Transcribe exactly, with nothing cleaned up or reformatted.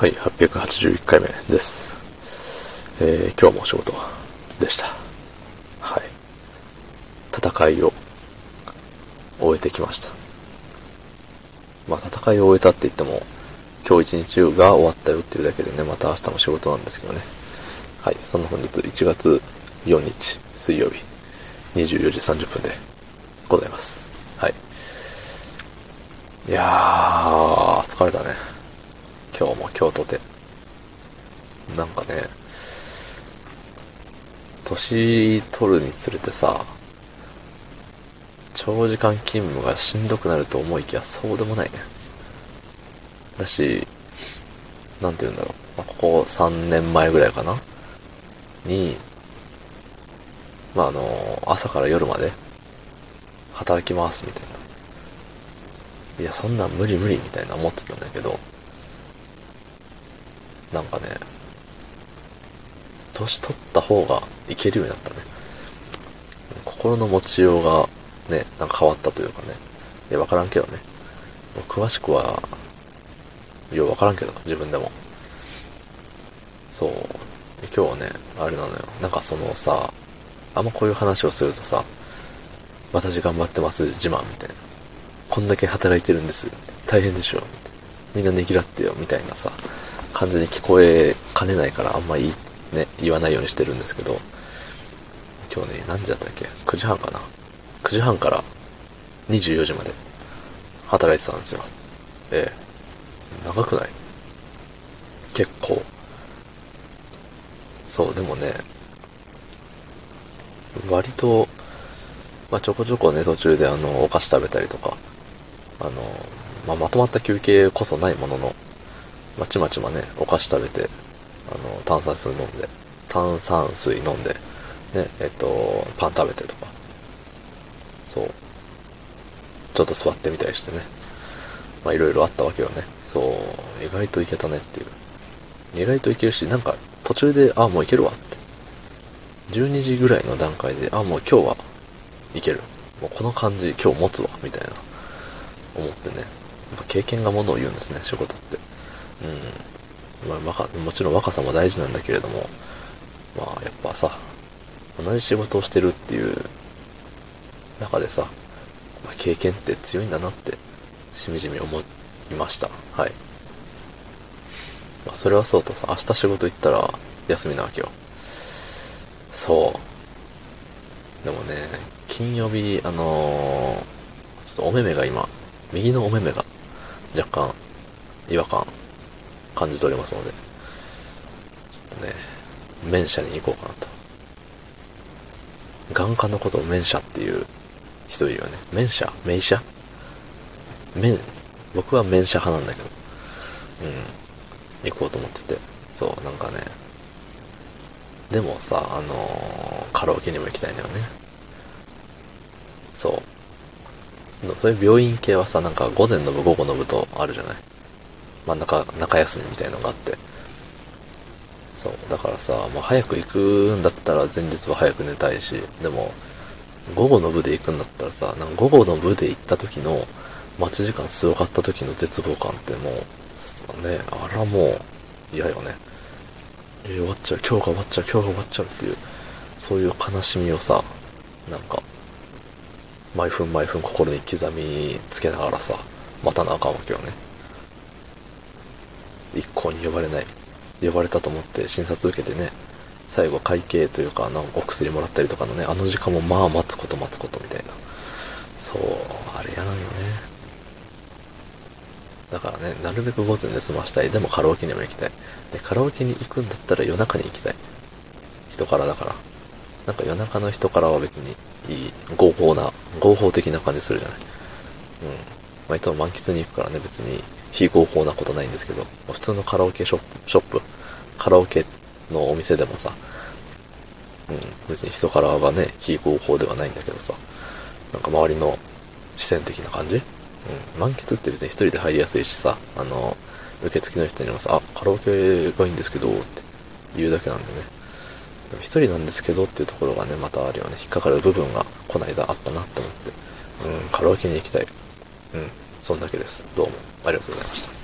はい、はっぴゃくはちじゅういっかいめです。えー、今日もお仕事でした。はい。戦いを終えてきました。まあ、戦いを終えたって言っても、今日一日が終わったよっていうだけでね、また明日も仕事なんですけどね。はい、そんな本日いちがつよっか水曜日にじゅうよじさんじゅっぷんでございます。はい。いやー、疲れたね。今日も今日とて。なんかね、年取るにつれてさ、長時間勤務がしんどくなると思いきやそうでもないね。だし、なんて言うんだろう、まあ、ここさんねんまえぐらいかなに、まああの、朝から夜まで働きますみたいな。いや、そんなん無理無理みたいな思ってたんだけど、なんかね、年取った方がいけるようになったね。心の持ちようがね、なんか変わったというかね。いや、わからんけどね。詳しくは、ようわからんけど、自分でも。そう。今日はね、あれなのよ。なんかそのさ、あんまこういう話をするとさ、私頑張ってます、自慢みたいな。こんだけ働いてるんです。大変でしょ。みんなねぎらってよ、みたいなさ。感じに聞こえかねないからあんまり、ね、言わないようにしてるんですけど、今日ね、何時だったっけ?くじはんかな?くじはんからにじゅうよじまで働いてたんですよ。ええ。長くない?結構。そう、でもね、割と、まあ、ちょこちょこね、途中であの、お菓子食べたりとか、あの、まあ、まとまった休憩こそないものの、まちまちまね、お菓子食べて、あの、炭酸水飲んで、炭酸水飲んで、ね、えっと、パン食べてとか、そう、ちょっと座ってみたりしてね、まあいろいろあったわけよね。そう、意外といけたねっていう。意外といけるし、なんか途中で、あ、もういけるわって。じゅうにじぐらいの段階で、あ、もう今日はいける。もうこの感じ、今日持つわ、みたいな、思ってね。やっぱ経験がものを言うんですね、仕事って。うん、まあ若、もちろん若さも大事なんだけれども、まあやっぱさ、同じ仕事をしてるっていう中でさ、まあ、経験って強いんだなってしみじみ思いました。はい。まあそれはそうとさ、明日仕事行ったら休みなわけよ。そう。でもね、金曜日、あのー、ちょっとお目目が今、右のお目目が若干違和感感じておりますので、ちょっとね、メンシャに行こうかなと。眼科のことをメンシャっていう人いるよね。メンシャメイシャメン、僕はメンシャ派なんだけど、うん、行こうと思ってて、そう、なんかね、でもさ、あのー、カラオケにも行きたいんだよね。そう、そういう病院系はさ、なんか午前の部、午後の部とあるじゃない。まあ、中、中休みみたいのがあって。そう。だからさ、まあ、早く行くんだったら前日は早く寝たいし、でも、午後の部で行くんだったらさ、なんか午後の部で行った時の、待ち時間すごかった時の絶望感ってもう、ね、あらもう、嫌よね。えー、終わっちゃう、今日が終わっちゃう、今日が終わっちゃうっていう、そういう悲しみをさ、なんか、毎分毎分心に刻みつけながらさ、待たなあかんわけよね。一向に呼ばれない。呼ばれたと思って診察受けてね、最後会計というか、なんかお薬もらったりとかのね、あの時間もまあ待つこと待つことみたいな。そう、あれ嫌なのよね。だからね、なるべく午前で済ましたい。でもカラオケにも行きたい。で、カラオケに行くんだったら夜中に行きたい。人からだから。なんか夜中の人からは別にいい、合法な、合法的な感じするじゃない。うん。まあ、いつも満喫に行くからね、別に。非合法なことないんですけど、普通のカラオケショップ、ショップ、カラオケのお店でもさ、うん、別に人からはね、非合法ではないんだけどさ、なんか周りの視線的な感じ、うん、満喫って別に一人で入りやすいしさ、あの、受付の人にもさ、あ、カラオケがいいんですけど、って言うだけなんでね、でも一人なんですけどっていうところがね、またあるよね、引っかかる部分がこの間あったなって思って、うん、カラオケに行きたい。うん。そんだけです。どうもありがとうございました。